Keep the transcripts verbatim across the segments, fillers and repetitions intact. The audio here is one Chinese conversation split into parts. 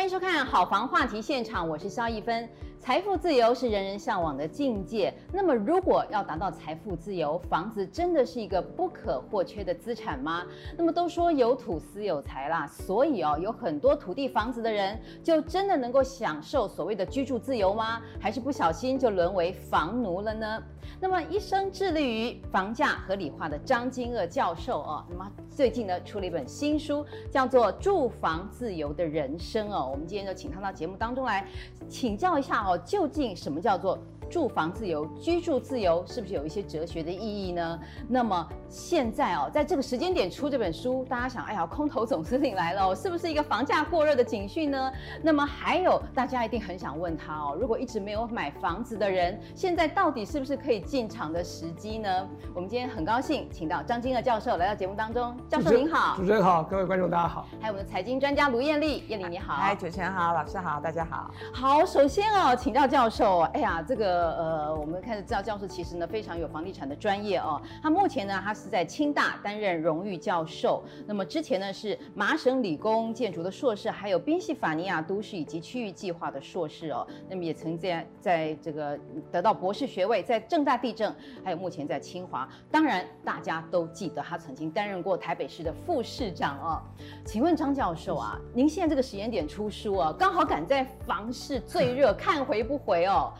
欢迎收看好房话题现场，我是肖一芬。财富自由是人人向往的境界。那么，如果要达到财富自由，房子真的是一个不可或缺的资产吗？那么都说有土斯有财啦，所以哦，有很多土地房子的人，就真的能够享受所谓的居住自由吗？还是不小心就沦为房奴了呢？那么，一生致力于房价合理化的张金锷教授哦，那么最近呢出了一本新书，叫做《住房自由的人生》哦。 我们今天就请他到节目当中来请教一下哦，究竟什么叫做住房自由、居住自由，是不是有一些哲学的意义呢？那么现在哦，在这个时间点出这本书，大家想，哎呀，空头总司令来了哦，是不是一个房价过热的警讯呢？那么还有，大家一定很想问他哦，如果一直没有买房子的人，现在到底是不是可以进场的时机呢？我们今天很高兴请到张金锷教授来到节目当中，教授您好，主持人好，各位观众大家好，还有我们的财经专家卢艳丽，艳丽你好。 哎，主持人好，老师好，大家好。好，首先哦，请到教授。哎呀，这个呃，我们开始知道教授其实呢非常有房地产的专业哦。他目前呢，他是在清大担任荣誉教授。那么之前呢是麻省理工建筑的硕士，还有宾夕法尼亚都市以及区域计划的硕士哦。那么也曾在在这个得到博士学位，在政大地政，还有目前在清华。当然，大家都记得他曾经担任过台北市的副市长哦。请问张教授啊，您现在这个时间点出？ 出书啊，刚好赶在房市最热，看回不回哦。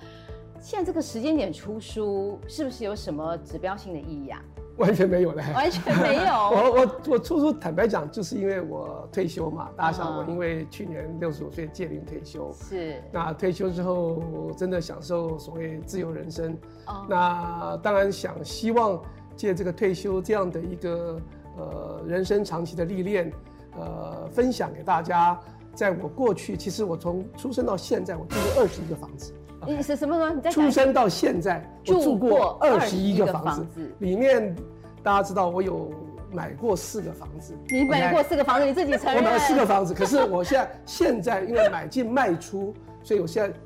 现在这个时间点出书，是不是有什么指标性的意义啊？完全没有嘞，完全没有。我我我出书，坦白讲，就是因为我退休嘛，大家想我因为去年六十五岁届龄退休，是、嗯、那退休之后我真的享受所谓自由人生。哦、那当然想希望借这个退休这样的一个呃人生长期的历练，呃分享给大家。 在我过去，其实我从出生到现在，我住过二十一个房子。你是什么呢？你在出生到现在，我住过二十一个房子，里面大家知道我有买过四个房子。你买过四个房子，你自己承认？我买了四个房子，可是我现在现在因为买进卖出，所以我现在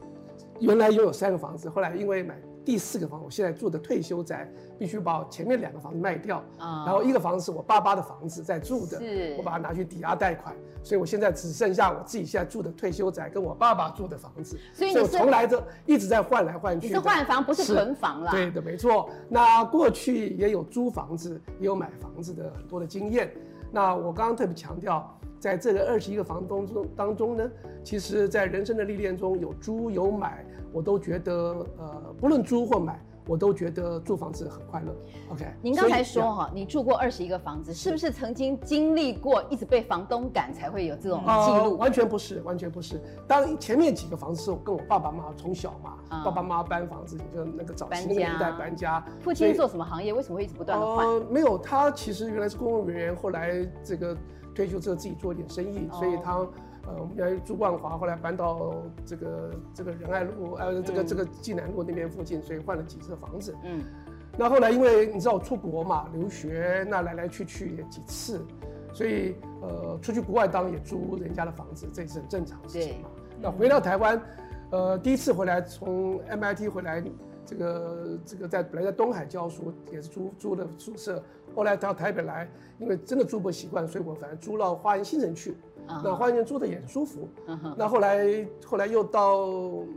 原来拥有三个房子，后来因为买第四个房子，我现在住的退休宅，必须把我前面两个房子卖掉，然后一个房子是我爸爸的房子在住的，我把它拿去抵押贷款。 所以我现在只剩下我自己现在住的退休宅跟我爸爸住的房子，所以我从来都一直在换来换去。你是换房不是囤房啦？对的，没错。那过去也有租房子，也有买房子的很多的经验。那我刚刚特别强调，在这个二十一个房东中当中呢，其实在人生的历练中有租有买，我都觉得呃，不论租或买。 我都觉得住房子很快乐。OK， 您刚才说哈，你住过二十一个房子，是不是曾经经历过一直被房东赶才会有这种记录？呃、完全不是，完全不是。当前面几个房子是我跟我爸爸妈妈从小嘛，嗯、爸爸妈妈搬房子，你就那个早期那个年代搬家。父亲做什么行业？为什么会一直不断的换？呃，没有，他其实原来是公务人员，后来这个退休之后自己做一点生意，哦、所以他。 呃，我们原来住万华，后来搬到这个这个仁爱路，呃，这个这个济南路那边附近，所以换了几次房子。嗯，那后来因为你知道我出国嘛，留学那来来去去也几次，所以呃，出去国外当然也租人家的房子，这也是很正常的事情嘛。那回到台湾，呃，第一次回来从 M I T 回来，这个这个在本来在东海教书，也是租租的宿舍，后来到台北来，因为真的住不习惯，所以我反正租到花园新城去。 Uh huh. 那花园住的也很舒服。Uh huh. 那后来后来又到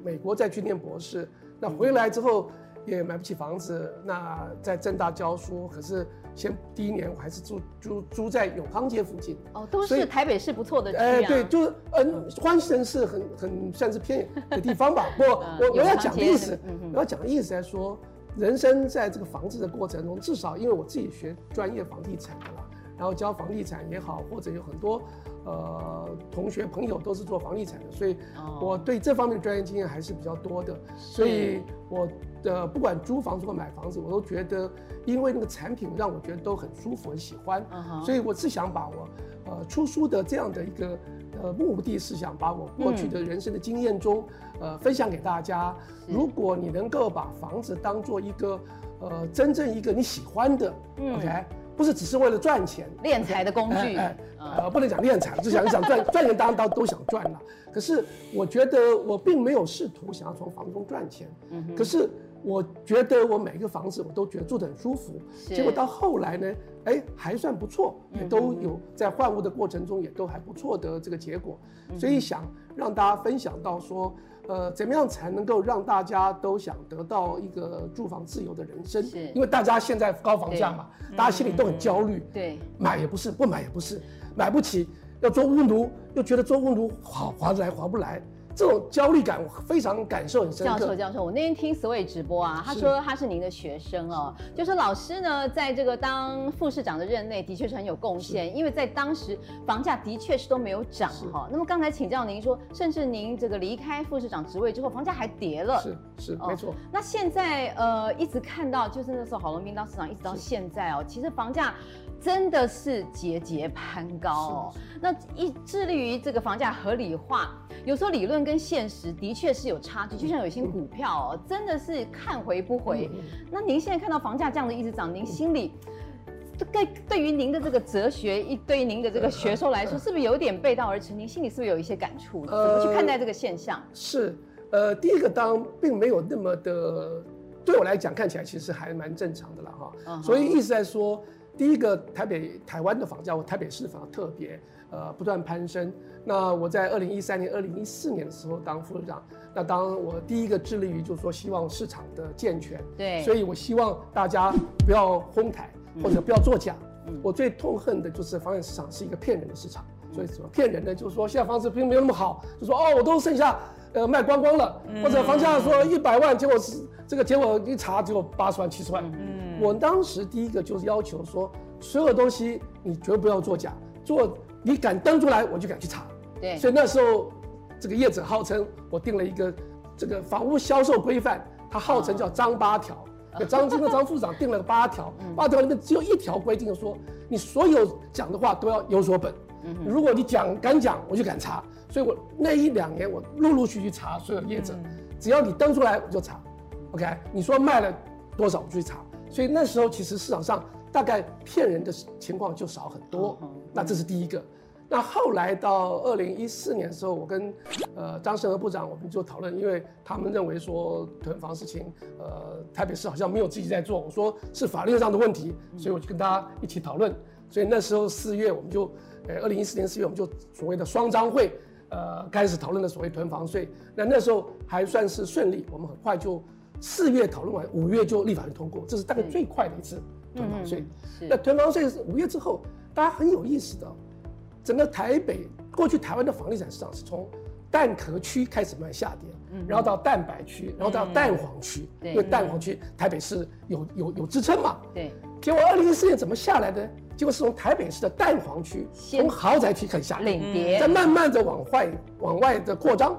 美国再去念博士，那回来之后也买不起房子，那在政大教书，可是先第一年我还是住住住在永康街附近。哦，都是台北市不错的区、啊。哎、呃，对，就是嗯，花园新城很很算是偏的地方吧。不过我我要讲的意思，嗯、我要讲的意思来说，人生在这个房子的过程中，至少因为我自己学专业房地产的啦，然后教房地产也好，或者有很多。 呃，同学朋友都是做房地产的，所以我对这方面的专业经验还是比较多的。所以我的不管租房子或买房子，我都觉得，因为那个产品让我觉得都很舒服，很喜欢。所以我是想把我呃出书的这样的一个呃目的是想把我过去的人生的经验中，呃分享给大家。如果你能够把房子当做一个呃真正一个你喜欢的 ，OK。 不是只是为了赚钱、敛财的工具，哎哎嗯、呃，不能讲敛财，就想想赚赚钱，当然都想赚了。可是我觉得我并没有试图想要从房中赚钱，嗯、可是我觉得我每一个房子我都觉得住得很舒服，结果到后来呢，哎，还算不错，也都有在换屋的过程中也都还不错的这个结果，所以想让大家分享到说，呃，怎么样才能够让大家都想得到一个住房自由的人生？因为大家现在高房价嘛，大家心里都很焦虑，对，买也不是，不买也不是，买不起，要做屋奴又觉得做屋奴好划得来划不来。这种焦虑感，我非常感受很深刻。教授，教授，我那天听 Sway 直播啊，他说他是您的学生哦，就说老师呢，在这个当副市长的任内，的确是很有贡献，因为在当时房价的确是都没有涨哈。那么刚才请教您说，甚至您这个离开副市长职位之后，房价还跌了，是是、哦、没错。那现在呃，一直看到就是那时候郝龙斌当市长，一直到现在哦，其实房价真的是节节攀高哦。那一致力于这个房价合理化，有时候理论跟现实的确是有差距，就像有些股票哦，真的是看回不回。那您现在看到房价这样的一直涨，您心里对对于您的这个哲学，一对于您的这个学说来说，是不是有点背道而驰？您心里是不是有一些感触？怎么去看待这个现象？呃、是，呃，第一个当并没有那么的，对我来讲看起来其实还蛮正常的啦哈。Uh huh. 所以一直在说，第一个台北台湾的房价，我台北市的房价特别。呃，不断攀升。那我在二零一三年、二零一四年的时候当副市长，那当我第一个致力于就是说希望市场的健全，对，所以我希望大家不要哄抬或者不要作假。嗯、我最痛恨的就是房产市场是一个骗人的市场，嗯、所以怎么骗人呢？就是说现在房子并没有那么好，就说哦我都剩下呃卖光光了，嗯、或者房价说一百万，结果是这个结果一查只有八十万、七十万。嗯，我当时第一个就是要求说，所有东西你绝对不要作假，做。你敢登出来，我就敢去查。对，所以那时候，这个业者号称我定了一个这个房屋销售规范，他号称叫张八条。那张经的张副市长定了八条，八条里面只有一条规定说，你所有讲的话都要有所本。如果你讲敢讲，我就敢查。所以我那一两年，我陆陆续续查所有业者，只要你登出来，我就查。OK， 你说卖了多少，我就去查。所以那时候其实市场上大概骗人的情况就少很多。那这是第一个。那后来到二零一四年的时候，我跟呃张盛和部长我们就讨论，因为他们认为说囤房事情，呃台北市好像没有自己在做，我说是法律上的问题，所以我就跟大家一起讨论。所以那时候四月我们就，呃二零一四年四月我们就所谓的双张会，呃开始讨论了所谓囤房税。那那时候还算是顺利，我们很快就四月讨论完，五月就立法院通过，这是大概最快的一次囤房税。那囤房税是五月之后，大家很有意思的。整个台北过去台湾的房地产市场是从蛋壳区开始慢慢下跌，嗯、然后到蛋白区，然后到蛋黄区，嗯、因为蛋黄区台北市有有有支撑嘛。对。结果二零一四年怎么下来的？结果是从台北市的蛋黄区，从豪宅区开始下来，嗯、再慢慢的往外往外的扩张。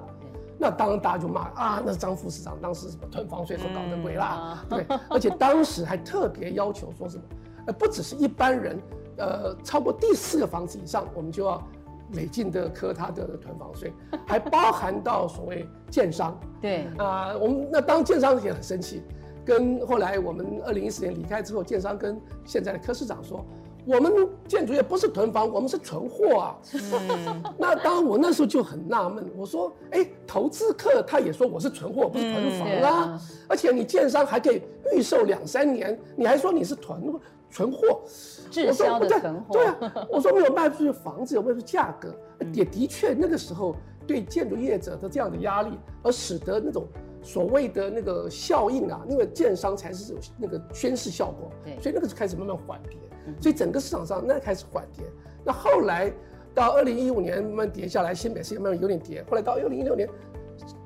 那当然大家就骂啊，那是张副市长当时什么囤房税所搞的鬼啦，嗯、对。而且当时还特别要求说什么，呃，不只是一般人。呃，超过第四个房子以上，我们就要累进的科他的囤房税，还包含到所谓建商。对啊、呃，我们那当建商也很生气，跟后来我们二零一四年离开之后，建商跟现在的柯市长说，我们建筑业不是囤房，我们是存货啊。嗯、那当然我那时候就很纳闷，我说，哎，投资客他也说我是存货，不是囤房啊，嗯、啊而且你建商还可以预售两三年，你还说你是囤货。存货，滞销的存货。对啊，我说没有卖出去房子，有卖出去价格，也的确那个时候对建筑业者的这样的压力，而使得那种所谓的那个效应啊，因为建商才是有那个宣示效果，所以那个就开始慢慢缓跌，所以整个市场上那开始缓跌。那后来到二零一五年慢慢跌下来，新北市也慢慢有点跌，后来到二零一六年，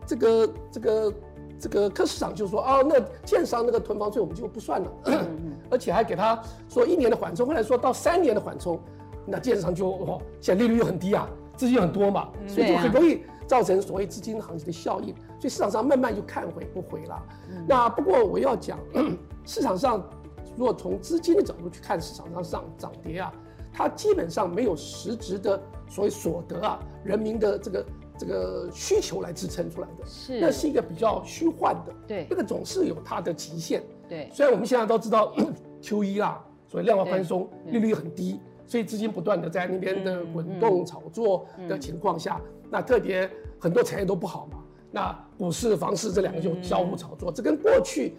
这个这个。这个柯市长就说哦，那建商那个囤房税我们就不算了，嗯嗯而且还给他说一年的缓冲，后来说到三年的缓冲，那建商就哦，现在利率又很低啊，资金很多嘛，所以就很容易造成所谓资金行情的效应，所以市场上慢慢就看回不回了。嗯、那不过我要讲，市场上如果从资金的角度去看市场上上涨跌啊，它基本上没有实质的所谓所得啊，人民的这个。这个需求来支撑出来的，是那是一个比较虚幻的，对，那个总是有它的极限，对。虽然我们现在都知道 Q E 啦，所以量化宽松，利率很低，所以资金不断的在那边的滚动炒作的情况下，嗯嗯、那特别很多产业都不好嘛，那股市、房市这两个就交互炒作，嗯、这跟过去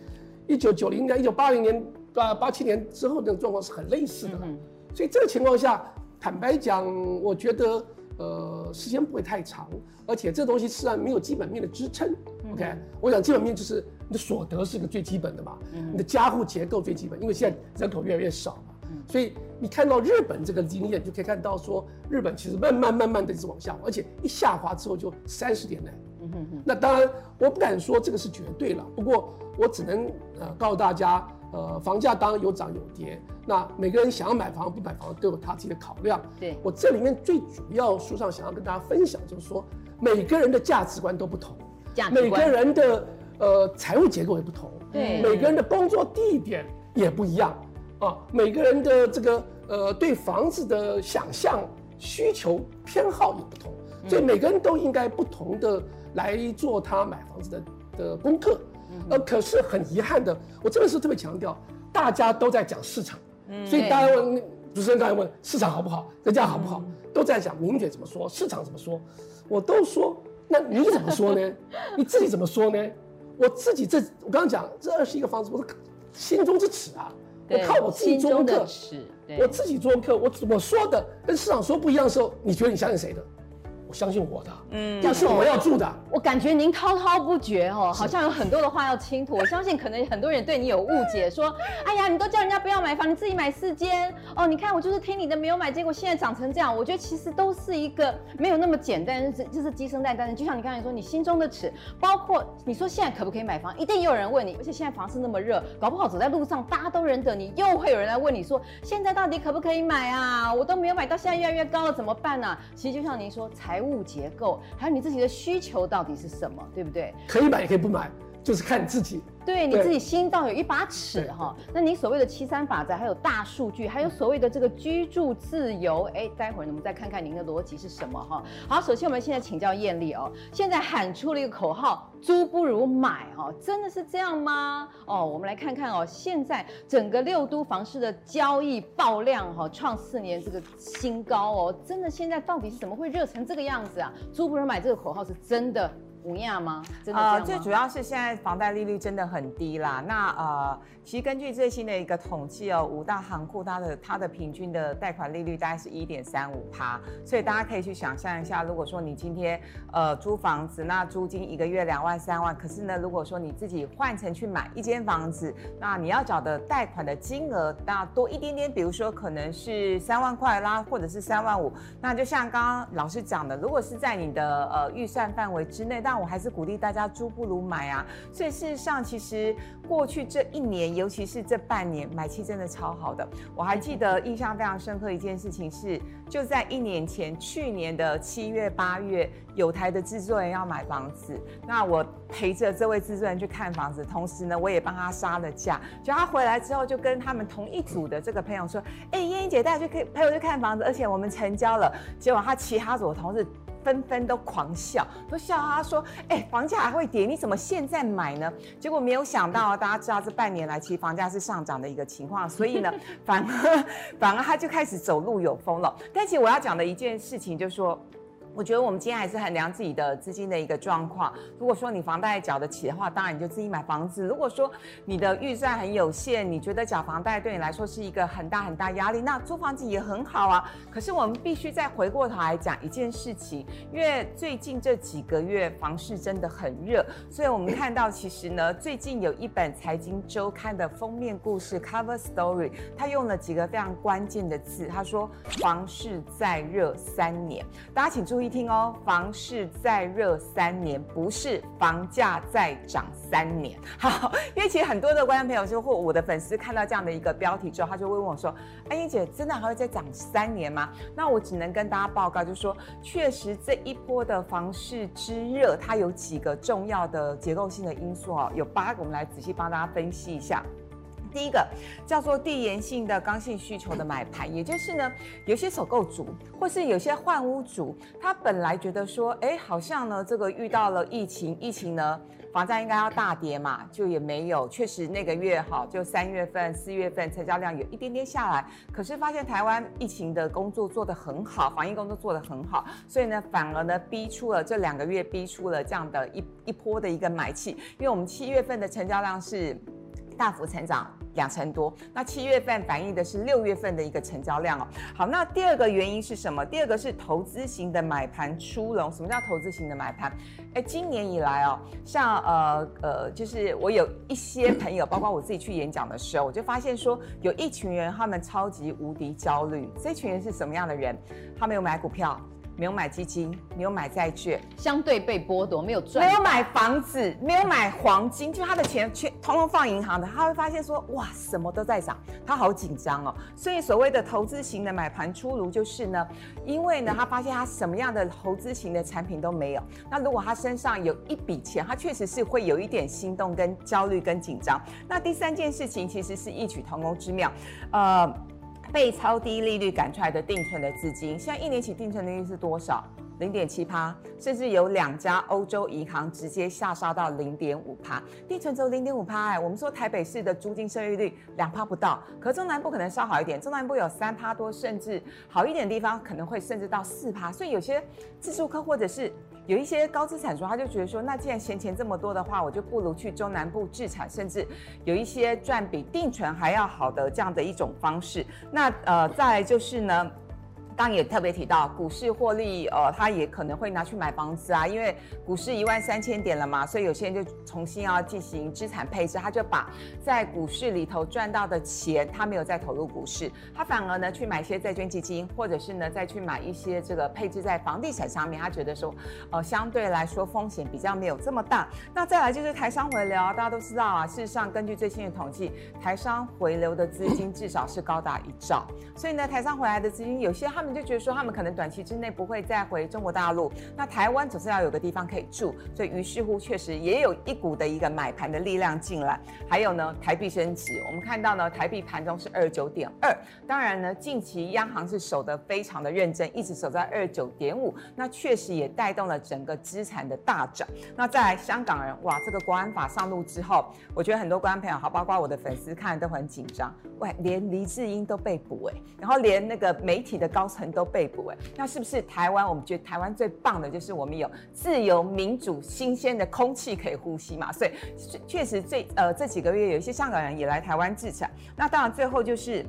一九九零年、一九八零年、呃八七年之后的状况是很类似的。嗯、所以这个情况下，坦白讲，我觉得呃时间不会太长，而且这东西实际上没有基本面的支撑。嗯、OK， 我想基本面就是你的所得是个最基本的嘛，嗯、你的家户结构最基本，因为现在人口越来越少嘛。 所以你看到日本这个经验，就可以看到说，日本其实慢慢慢慢的一直往下，而且一下滑之后就三十点了。嗯、哼哼那当然，我不敢说这个是绝对了，不过我只能呃告诉大家，呃，房价当然有涨有跌，那每个人想要买房不买房都有他自己的考量。对我这里面最主要书上想要跟大家分享，就是说每个人的价值观都不同，价值观每个人的呃财务结构也不同，对每个人的工作地点也不一样。 啊，每个人的这个呃对房子的想象、需求、偏好也不同，所以每个人都应该不同的来做他买房子的的功课。呃，可是很遗憾的，我这个时候特别强调，大家都在讲市场，所以大家问主持人刚才问市场好不好，人家好不好，都在讲明天怎么说，市场怎么说，我都说，那你怎么说呢？你自己怎么说呢？我自己这我刚刚讲这二十一个房子，我是心中之尺啊。 我靠我自己做功课，我自己做功课，我我说的跟市场说不一样的时候，你觉得你相信谁的？我相信我的，嗯，这是我要住的。我感觉您滔滔不绝哦，好像有很多的话要倾吐。我相信可能很多人对你有误解，说，哎呀，你都叫人家不要买房，你自己买四间哦。你看我就是听你的没有买，结果现在涨成这样。我觉得其实都是一个没有那么简单，就是鸡生蛋，蛋生鸡。就像你刚才说，你心中的尺，包括你说现在可不可以买房，一定也有人问你。而且现在房市那么热，搞不好走在路上大家都人等你，又会有人来问你说，现在到底可不可以买啊？我都没有买，到现在越来越高了，怎么办呢、啊？其实就像您说，财务 物结构，还有你自己的需求到底是什么，对不对？可以买也可以不买，就是看你自己。对，对你自己心到有一把尺哈。那您所谓的七三法则，还有大数据，还有所谓的这个居住自由，哎，待会儿我们再看看您的逻辑是什么哈。好，首先我们现在请教艳丽哦，现在喊出了一个口号。 租不如买哦，真的是这样吗？哦，我们来看看哦，现在整个六都房市的交易爆量哈、哦，创四年这个新高哦，真的现在到底是怎么会热成这个样子啊？租不如买这个口号是真的无恙吗？真的这样吗？呃，最主要是现在房贷利率真的很低啦。那呃，其实根据最新的一个统计哦，五大行库它的它的平均的贷款利率大概是 百分之一点三五，所以大家可以去想象一下，如果说你今天呃租房子，那租金一个月两万。 三万，可是呢，如果说你自己换成去买一间房子，那你要找的贷款的金额那多一点点，比如说可能是三万块啦，或者是三万五。那就像刚刚老师讲的，如果是在你的呃预算范围之内，但我还是鼓励大家租不如买啊。所以事实上，其实过去这一年，尤其是这半年，买气真的超好的。我还记得印象非常深刻一件事情是，就在一年前，去年的七月八月，有台的制作人要买房子，那我 陪着这位制作人去看房子，同时呢，我也帮他杀了价。就他回来之后，就跟他们同一组的这个朋友说：“哎、欸，燕英姐带去陪陪我去看房子，而且我们成交了。”结果他其他组的同事 纷纷都狂笑，都笑他说：“哎、欸，房价还会跌，你怎么现在买呢？”结果没有想到，大家知道这半年来其实房价是上涨的一个情况，所以呢，反而反而他就开始走路有风了。但其实我要讲的一件事情就是说， 我觉得我们今天还是衡量自己的资金的一个状况。如果说你房贷缴得起的话，当然你就自己买房子；如果说你的预算很有限，你觉得缴房贷对你来说是一个很大很大压力，那租房子也很好啊。可是我们必须再回过头来讲一件事情，因为最近这几个月房市真的很热，所以我们看到其实呢，最近有一本财经周刊的封面故事 （cover story）， 它用了几个非常关键的字，他说“房市再热三年”，大家请注意 听哦，房市再热三年，不是房价再涨三年。好，因为其实很多的观众朋友就或我的粉丝看到这样的一个标题之后，他就会问我说：“哎，燕姐，真的还会再涨三年吗？”那我只能跟大家报告，就是说，确实这一波的房市之热，它有几个重要的结构性的因素哦，有八个，我们来仔细帮大家分析一下。第一个叫做递延性的刚性需求的买盘，也就是呢，有些首购族或是有些换屋族，他本来觉得说，哎，好像呢这个遇到了疫情，疫情呢房价应该要大跌嘛，就也没有，确实那个月哈，就三月份、四月份成交量有一点点下来，可是发现台湾疫情的工作做得很好，防疫工作做得很好，所以呢反而呢逼出了这两个月逼出了这样的一一波的一个买气，因为我们七月份的成交量是大幅成长两成多，那七月份反映的是六月份的一个成交量哦。好，那第二个原因是什么？第二个是投资型的买盘出笼。什么叫投资型的买盘？哎，今年以来哦，像呃呃，就是我有一些朋友，包括我自己去演讲的时候，我就发现说，有一群人他们超级无敌焦虑。这群人是什么样的人？他没有买股票。没有买基金，没有买债券，相对被剥夺，没有赚，没有买房子，没有买黄金，就他的钱全通通放银行的，他会发现说，哇，什么都在涨，他好紧张哦。所以所谓的投资型的买盘出炉，就是呢，因为呢，他发现他什么样的投资型的产品都没有。那如果他身上有一笔钱，他确实是会有一点心动、跟焦虑、跟紧张。那第三件事情其实是异曲同工之妙，呃。被超低利率赶出来的定存的资金，现在一年期定存利率是多少？零点七趴，甚至有两家欧洲银行直接下杀到零点五趴，定存只有零点五趴。哎，我们说台北市的租金收益率两趴不到，可中南部可能稍好一点，中南部有三趴多，甚至好一点的地方可能会甚至到四趴。所以有些自住客或者是有一些高资产族，他就觉得说，那既然闲钱这么多的话，我就不如去中南部置产，甚至有一些赚比定存还要好的这样的一种方式。那呃，再来就是呢。刚刚也特别提到股市获利，呃，他也可能会拿去买房子啊，因为股市一万三千点了嘛，所以有些人就重新要进行资产配置，他就把在股市里头赚到的钱，他没有再投入股市，他反而呢去买一些债券基金，或者是呢再去买一些这个配置在房地产上面，他觉得说，呃，相对来说风险比较没有这么大。那再来就是台商回流，大家都知道啊，事实上根据最新的统计，台商回流的资金至少是高达一兆，所以呢台商回来的资金有些他。他们就觉得说，他们可能短期之内不会再回中国大陆，那台湾总是要有个地方可以住，所以于是乎确实也有一股的一个买盘的力量进来。还有呢，台币升值，我们看到呢，台币盘中是二十九点二。当然呢，近期央行是守得非常的认真，一直守在二十九点五，那确实也带动了整个资产的大涨。那再来，香港人哇，这个国安法上路之后，我觉得很多国安朋友，好，包括我的粉丝看都很紧张，喂，连黎智英都被捕哎、欸，然后连那个媒体的高。都被捕哎，那是不是台湾？我们觉得台湾最棒的就是我们有自由、民主、新鲜的空气可以呼吸嘛。所以确实最呃这几个月有一些香港人也来台湾置产。那当然最后就是。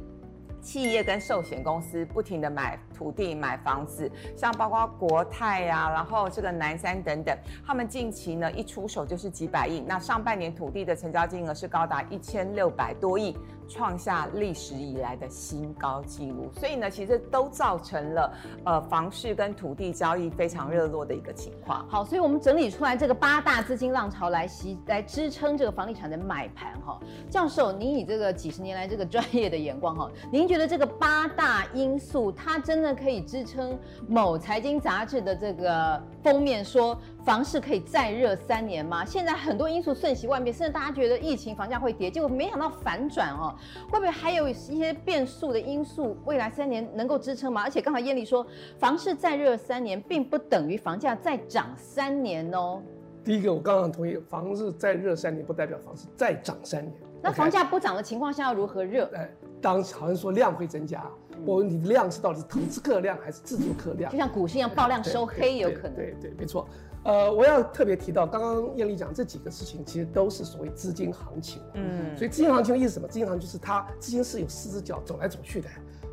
企业跟寿险公司不停的买土地、买房子，像包括国泰啊，然后这个南山等等，他们近期呢一出手就是几百亿。那上半年土地的成交金额是高达一千六百多亿，创下历史以来的新高纪录。所以呢，其实都造成了呃房市跟土地交易非常热络的一个情况。好，所以我们整理出来这个八大资金浪潮来袭来支撑这个房地产的买盘哈。教授，您以这个几十年来这个专业的眼光哈，您觉得觉得这个八大因素，它真的可以支撑某财经杂志的这个封面说房市可以再热三年吗？现在很多因素瞬息万变，甚至大家觉得疫情房价会跌，结果没想到反转哦。会不会还有一些变数的因素，未来三年能够支撑吗？而且刚才燕俐说，房市再热三年，并不等于房价再涨三年哦。第一个，我刚刚同意，房市再热三年不代表房市再涨三年。那房价不涨的情况下要如何热？哎，当好像说量会增加，我问你量是到底是投资客量还是自住客量？就像股市一样爆量收黑有可能。对 对, 对, 对，没错。呃，我要特别提到，刚刚燕俐讲这几个事情，其实都是所谓资金行情。嗯，所以资金行情的意思是什么？资金行情就是它资金是有四只脚走来走去的，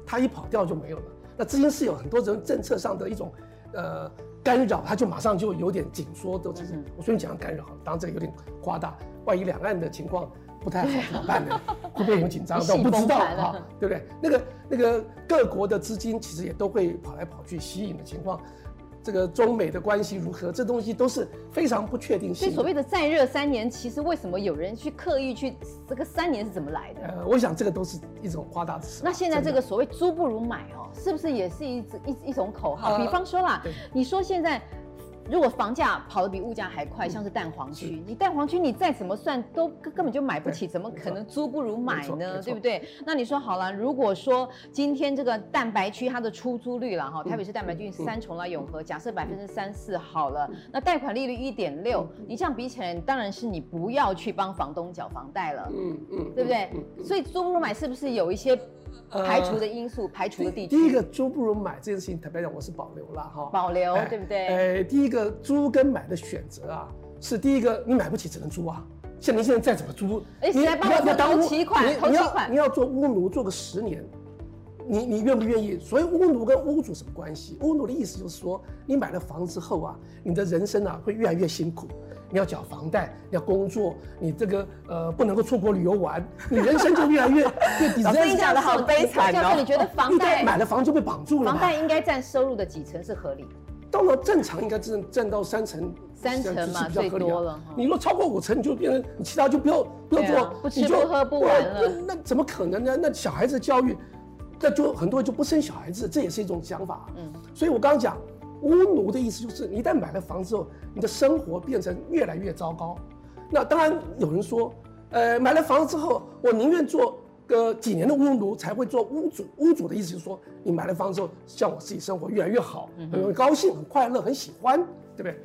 它一跑掉就没有了。那资金是有很多种政策上的一种，呃。干扰它就马上就有点紧缩的，其实我说你讲干扰，当然这个有点夸大，万一两岸的情况不太好怎么办呢？会不会有紧张？但我不知道啊，对不对？那个那个各国的资金其实也都会跑来跑去吸引的情况，这个中美的关系如何，这东西都是非常不确定性。所以所谓的再热三年，其实为什么有人去刻意去这个三年是怎么来的？呃，我想这个都是一种夸大之词。那现在这个所谓租不如买哦。是不是也是一一一种口号？比方说啦，你说现在如果房价跑得比物价还快，像是蛋黄区，你蛋黄区你再怎么算都根本就买不起，怎么可能租不如买呢？对不对？那你说好了，如果说今天这个蛋白区它的出租率了哈，台北市蛋白区三重啦、永和，假设百分之三四好了，那贷款利率一点六，你这样比起来，当然是你不要去帮房东缴房贷了，嗯嗯，对不对？所以租不如买是不是有一些？ 排除的因素，呃、排除的地区。第一个租不如买这件事情，坦白讲我是保留了哈。保留，哎、对不对？哎，第一个租跟买的选择啊，是第一个你买不起只能租啊。像您现在再怎么租，哎，你来帮我当投期款，投期款，你要做屋奴做个十年，你你愿不愿意？所以屋奴跟屋主什么关系？屋奴的意思就是说，你买了房之后啊，你的人生啊会越来越辛苦。 你要缴房贷，你要工作，你这个呃不能够出国旅游玩，你人生就越来越越底层。你讲的好悲惨哦！你觉得房贷买了房就被绑住了？房贷应该占收入的几成是合理？到了正常应该占占到三成，三成嘛最多了。你若超过五成，你就变成你其他就不要不要做，不吃不喝不玩了。那怎么可能呢？那小孩子教育，那就很多人就不生小孩子，这也是一种想法。嗯，所以我刚刚讲。 屋奴的意思就是，你一旦买了房之后，你的生活变成越来越糟糕。那当然有人说，呃，买了房之后，我宁愿做个几年的屋奴，才会做屋主。屋主的意思就是说，你买了房之后，像我自己生活越来越好，很高兴，很快乐，很喜欢，对不对？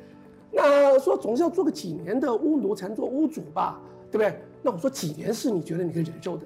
那说总是要做个几年的屋奴才能做屋主吧，对不对？那我说几年是你觉得你可以忍受的。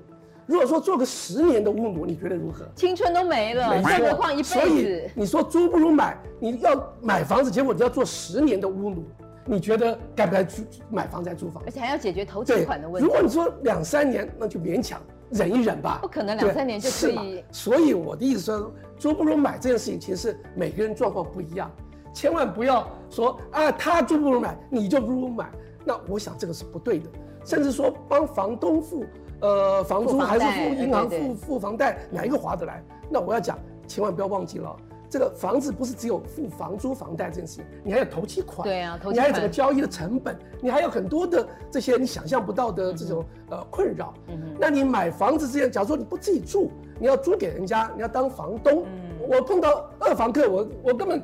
如果说做个十年的屋奴，你觉得如何？青春都没了，更何况一辈子。所以你说租不如买，你要买房子，结果你要做十年的屋奴，你觉得该不该租买房再租房？而且还要解决头期款的问题。如果你说两三年，那就勉强忍一忍吧。不可能两三年就可以。所以我的意思说，租不如买这件事情，其实是每个人状况不一样，千万不要说啊，他租不如买，你就不如买。那我想这个是不对的，甚至说帮房东付。 呃，房租还是付银行付付房贷，哪一个划得来？那我要讲，千万不要忘记了，这个房子不是只有付房租、房贷这件事情，你还有头期款，对啊，头期款，你还有整个交易的成本，你还有很多的这些你想象不到的这种、嗯、呃困扰。嗯、那你买房子之前，假如说你不自己住，你要租给人家，你要当房东，嗯、我碰到二房客，我我根本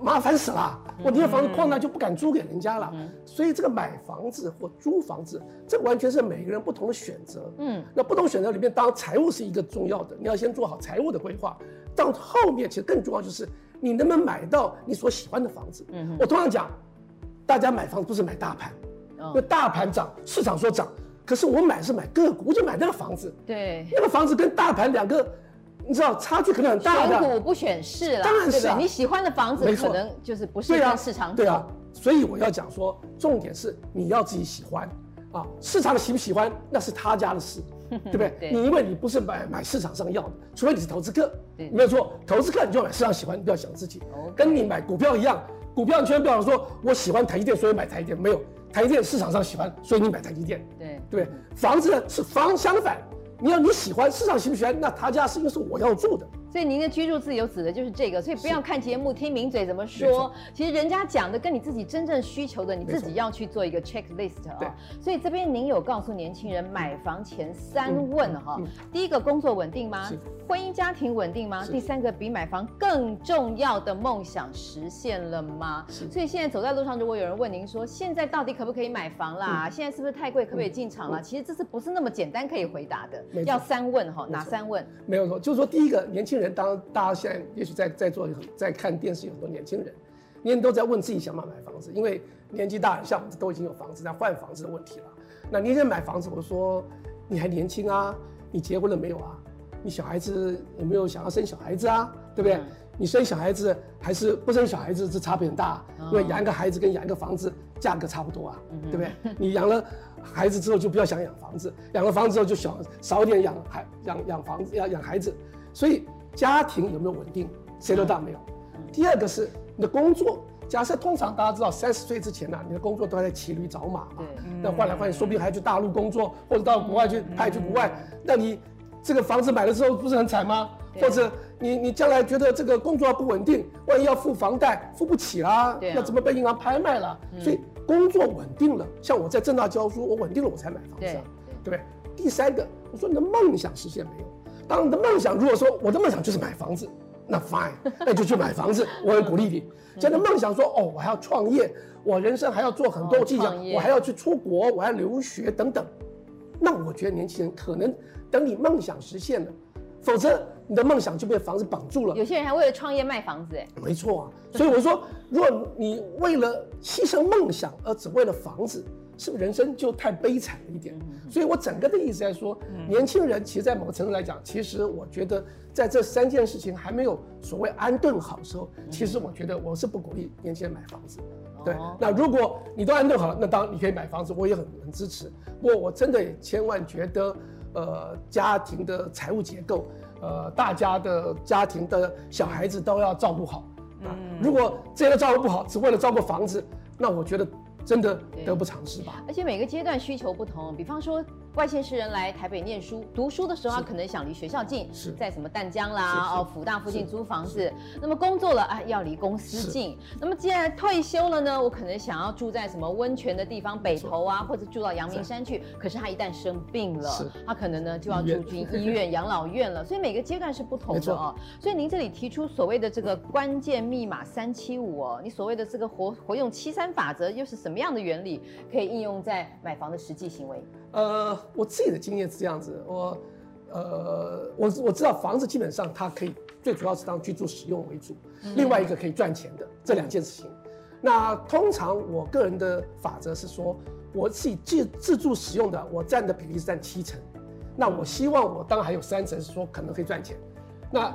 麻烦死了，嗯、我这个房子矿难就不敢租给人家了。嗯 所以这个买房子或租房子，这完全是每个人不同的选择。嗯，那不同选择里面，当然财务是一个重要的，你要先做好财务的规划。到后面其实更重要就是你能不能买到你所喜欢的房子。嗯我通常讲，大家买房子不是买大盘，哦、因为大盘涨，市场说涨，可是我买是买个股，我就买那个房子。对，那个房子跟大盘两个。 你知道差距可能很大的，选股不选市啦，当然是啊，你喜欢的房子可能就是不是跟市场走，对啊，所以我要讲说，重点是你要自己喜欢啊，市场喜不喜欢那是他家的事，对不对？你因为你不是买买市场上要的，除非你是投资客，没有错，投资客你就买市场喜欢，你不要想自己，跟你买股票一样，股票你千万不要说我喜欢台积电，所以买台积电，没有，台积电市场上喜欢，所以你买台积电，对对不对？房子是方相反。 你要你喜欢市场喜不喜欢，那他家是因为是我要住的。所以您的居住自由指的就是这个，所以不要看节目听名嘴怎么说，其实人家讲的跟你自己真正需求的，你自己要去做一个 checklist 啊。所以这边您有告诉年轻人买房前三问哈、嗯嗯嗯，第一个工作稳定吗？婚姻家庭稳定吗？第三个比买房更重要的梦想实现了吗？所以现在走在路上，如果有人问您说现在到底可不可以买房啦？嗯、现在是不是太贵？可不可以进场啦？嗯嗯、其实这是不是那么简单可以回答的？要三问哈，哪三问？没有错，就是说第一个年轻人。 人，当大家现在也许在在做在看电视，有很多年轻人，年轻都在问自己想不想买房子，因为年纪大了，像我们都已经有房子在换房子的问题了。那年轻人买房子，我说你还年轻啊，你结婚了没有啊？你小孩子有没有想要生小孩子啊？对不对？嗯、你生小孩子还是不生小孩子，这差别很大，因为养一个孩子跟养一个房子价格差不多啊，嗯、对不对？你养了。 孩子之后就不要想养房子，养了房子之后就想少一点养孩养养房子养养孩子，所以家庭有没有稳定，谁都大没有。嗯、第二个是你的工作，假设通常大家知道三十岁之前呢、啊，你的工作都还在骑驴找马嘛，那、嗯、换来换去，说不定还要去大陆工作，或者到国外去派去国外，嗯、那你这个房子买了之后不是很惨吗？或者你你将来觉得这个工作不稳定，万一要付房贷付不起啦、啊，那、啊、怎么被银行拍卖了？嗯、所以。 工作稳定了，像我在政大教书，我稳定了我才买房子、啊， 对, 对, 对不对？第三个，我说你的梦想实现没有？当你的梦想，如果说我的梦想就是买房子，那 fine， 那就去买房子。我很鼓励你。真的梦想说哦，我还要创业，我人生还要做很多事情，哦、我还要去出国，我还要留学等等。那我觉得年轻人可能等你梦想实现了，否则你的梦想就被房子绑住了。有些人还为了创业卖房子，哎，没错啊。所以我说，如果你为了牺牲梦想而只为了房子，是不是人生就太悲惨了一点？所以我整个的意思在说，年轻人其实，在某个程度来讲，其实我觉得在这三件事情还没有所谓安顿好的时候，其实我觉得我是不鼓励年轻人买房子。对，那如果你都安顿好了，那当然你可以买房子，我也很很支持。不过我真的也千万觉得，呃，家庭的财务结构，呃，大家的家庭的小孩子都要照顾好。啊，如果这些都照顾不好，只为了照顾房子，那我觉得真的得不偿失吧。而且每个阶段需求不同，比方说外县市人来台北念书，读书的时候他可能想离学校近，在什么淡江啦、哦辅大附近租房子。那么工作了啊，要离公司近。那么既然退休了呢，我可能想要住在什么温泉的地方，北投啊，或者住到阳明山去。可是他一旦生病了，他可能呢就要住进医院、养老院了。所以每个阶段是不同的哦。所以您这里提出所谓的这个关键密码三七五哦，你所谓的这个活活用七三法则又是什么？什么样的原理可以应用在买房的实际行为？呃，我自己的经验是这样子，我，呃，我我知道房子基本上它可以最主要是当居住使用为主，嗯、另外一个可以赚钱的这两件事情。那通常我个人的法则是说，我自己自自住使用的，我占的比例是占七成，那我希望我当然还有三成是说可能可以赚钱。那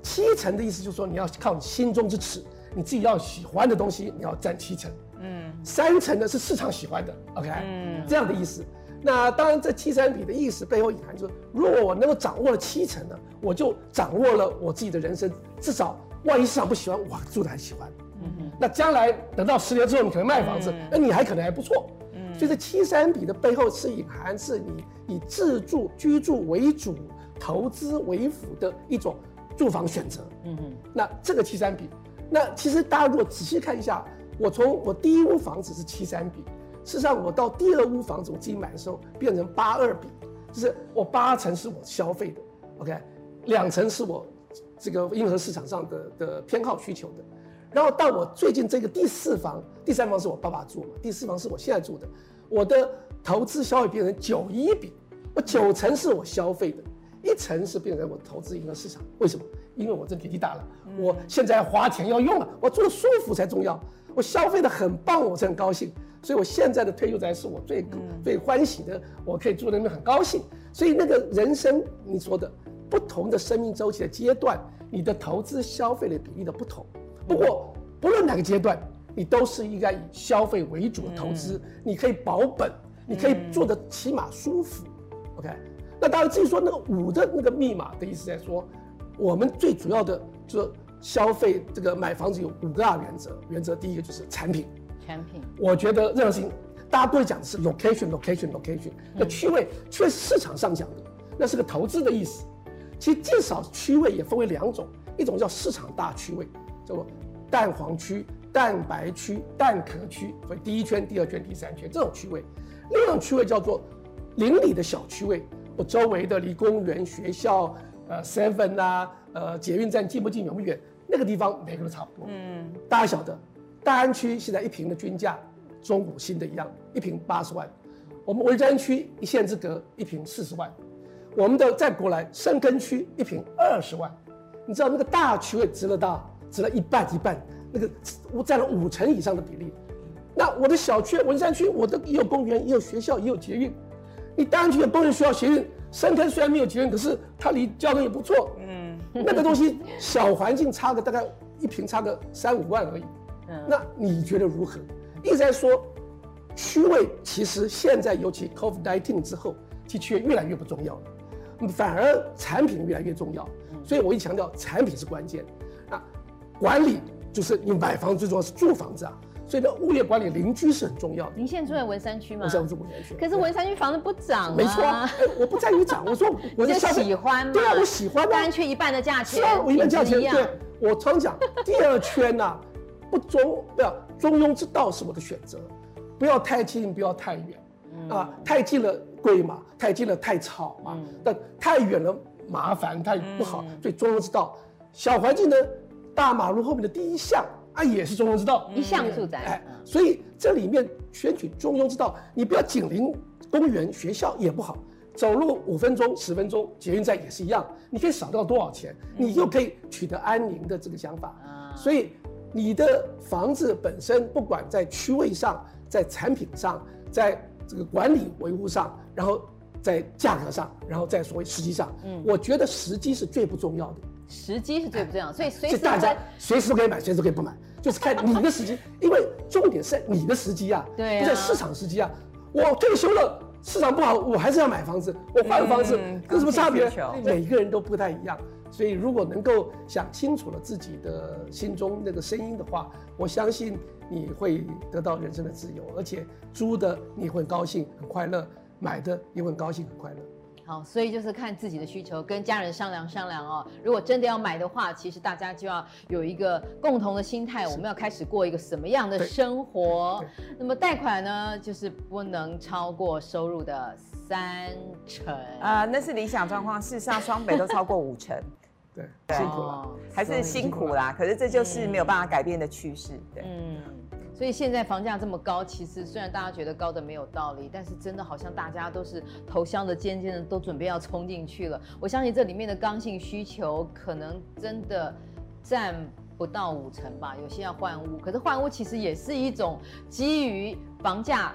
七成的意思就是说你要靠你心中之尺，你自己要喜欢的东西，你要占七成。三成呢是市场喜欢的 ，OK，、嗯、这样的意思。那当然，这七三比的意思背后隐含就是，如果我能够掌握了七成呢，我就掌握了我自己的人生。至少，万一市场不喜欢，我住的还喜欢。嗯、那将来等到十年之后，你可能卖房子，那、嗯、你还可能还不错。嗯、所以，这七三比的背后是隐含是你以自住居住为主、投资为辅的一种住房选择。嗯那这个七三比，那其实大家如果仔细看一下。我从我第一屋房子是七三比，事实上我到第二屋房子我自己买的时候变成八二比，就是我八成是我消费的 ，OK， 两成是我这个迎合市场上的的偏好需求的。然后到我最近这个第四房，第三房是我爸爸住嘛，第四房是我现在住的，我的投资消费变成九一比，我九成是我消费的，一成是变成我投资迎合市场。为什么？因为我这年纪大了，我现在花钱要用了，我住的舒服才重要。我消费的很棒，我是很高兴，所以我现在的退休宅是我最、嗯、最欢喜的，我可以住在那边很高兴。所以那个人生，你说的不同的生命周期的阶段，你的投资消费的比例的不同。不过不论哪个阶段，你都是应该以消费为主的投资，嗯、你可以保本，你可以住得起码舒服。嗯、OK， 那当然至于说那个五的那个密码的意思在说，我们最主要的就是。消费这个买房子有五个大原则，原则第一个就是产品。产品，我觉得任何事情，大家都会讲的是 location location location，、嗯、那区位，区位是市场上讲的，那是个投资的意思。其实至少区位也分为两种，一种叫市场大区位，叫做蛋黄区、蛋白区、蛋壳区，所以第一圈、第二圈、第三圈这种区位；另一种区位叫做邻里的小区位，我周围的离公园、学校、呃 seven 啊、呃捷运站近不近、远不远。那个地方每个都差不多，嗯，大家晓得，大安区现在一平的均价，中古新的一样，一平八十万。我们文山区一线之隔，一平四十万。我们的再过来深坑区一平二十万。你知道那个大区位值了大，值了一半一半，那个我占了五成以上的比例。那我的小区文山区，我的也有公园，也有学校，也有捷运。你大安区有公园、学校、捷运，深坑虽然没有捷运，可是它离交通也不错，嗯。那个东西小环境差个大概一平差个三五万而已，嗯、那你觉得如何？一直在说区位，其实现在尤其 COVID 十九 之后，其实区位越来越不重要了，反而产品越来越重要。所以我一强调产品是关键，啊，管理就是你买房最重要是住房子啊。所以呢，物业管理邻居是很重要的。您现在住在文山区吗？我现在住文山区。可是文山区房子不涨啊。没错啊，欸、我不在于涨，我说我就喜欢嘛。对啊，我喜欢嘛。单圈一半的价钱。是啊，我一半价钱。对，我常讲第二圈呐、啊，不中不要中庸之道是我的选择，不要太近，不要太远、嗯、啊，太近了贵嘛，太近了太吵嘛，嗯、但太远了麻烦，太不好，嗯、所以中庸之道。小环境呢，大马路后面的第一巷啊，也是中庸之道，一巷住宅。哎，所以这里面选取中庸之道，你不要紧邻公园、学校也不好，走路五分钟、十分钟，捷运站也是一样，你可以少掉多少钱，你又可以取得安宁的这个想法。所以你的房子本身，不管在区位上、在产品上、在这个管理维护上，然后在价格上，然后在所谓时机上，嗯，我觉得时机是最不重要的。时机是最不重要，所以随时大家随时都可以买，随时都可以不买，就是看你的时机。因为重点是你的时机啊，对啊，在市场时机啊。我退休了，市场不好，我还是要买房子，我换房子，嗯，跟什么差别？每个人都不太一样。所以如果能够想清楚了自己的心中那个声音的话，我相信你会得到人生的自由，而且租的你会很高兴很快乐，买的也会很高兴很快乐。好，所以就是看自己的需求，跟家人商量商量哦。如果真的要买的话，其实大家就要有一个共同的心态，我们要开始过一个什么样的生活？那么贷款呢，就是不能超过收入的三成啊，呃，那是理想状况。事实上，双北都超过五成。对，辛苦了，还是辛苦啦。可是这就是没有办法改变的趋势。对，嗯。所以现在房价这么高，其实虽然大家觉得高的没有道理，但是真的好像大家都是头削的尖尖的，都准备要冲进去了。我相信这里面的刚性需求可能真的占不到五成吧，有些要换屋，可是换屋其实也是一种基于房价、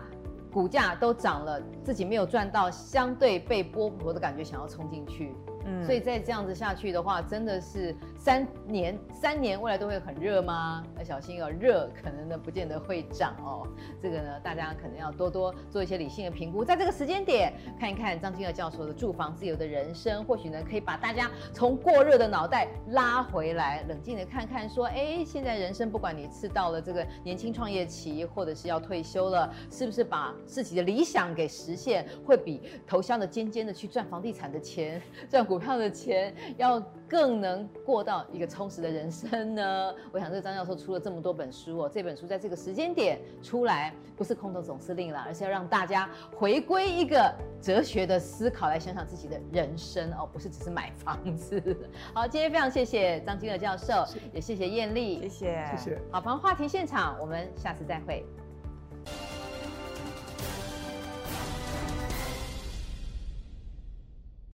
股价都涨了，自己没有赚到，相对被剥夺的感觉，想要冲进去。嗯，所以再这样子下去的话，真的是三年三年未来都会很热吗？小心哦，热可能呢不见得会涨哦。这个呢，大家可能要多多做一些理性的评估，在这个时间点看一看张金锷教授的《住房自由的人生》，或许呢可以把大家从过热的脑袋拉回来，冷静的看看说，哎，现在人生不管你是到了这个年轻创业期，或者是要退休了，是不是把自己的理想给实现，会比头削的尖尖的去赚房地产的钱、赚股股票的钱要更能过到一个充实的人生呢？我想这张教授出了这么多本书哦，这本书在这个时间点出来，不是空头总司令啦，而是要让大家回归一个哲学的思考，来想想自己的人生哦，不是只是买房子。好，今天非常谢谢张金锷教授，也谢谢燕俐，谢谢，谢谢。好房话题现场，我们下次再会。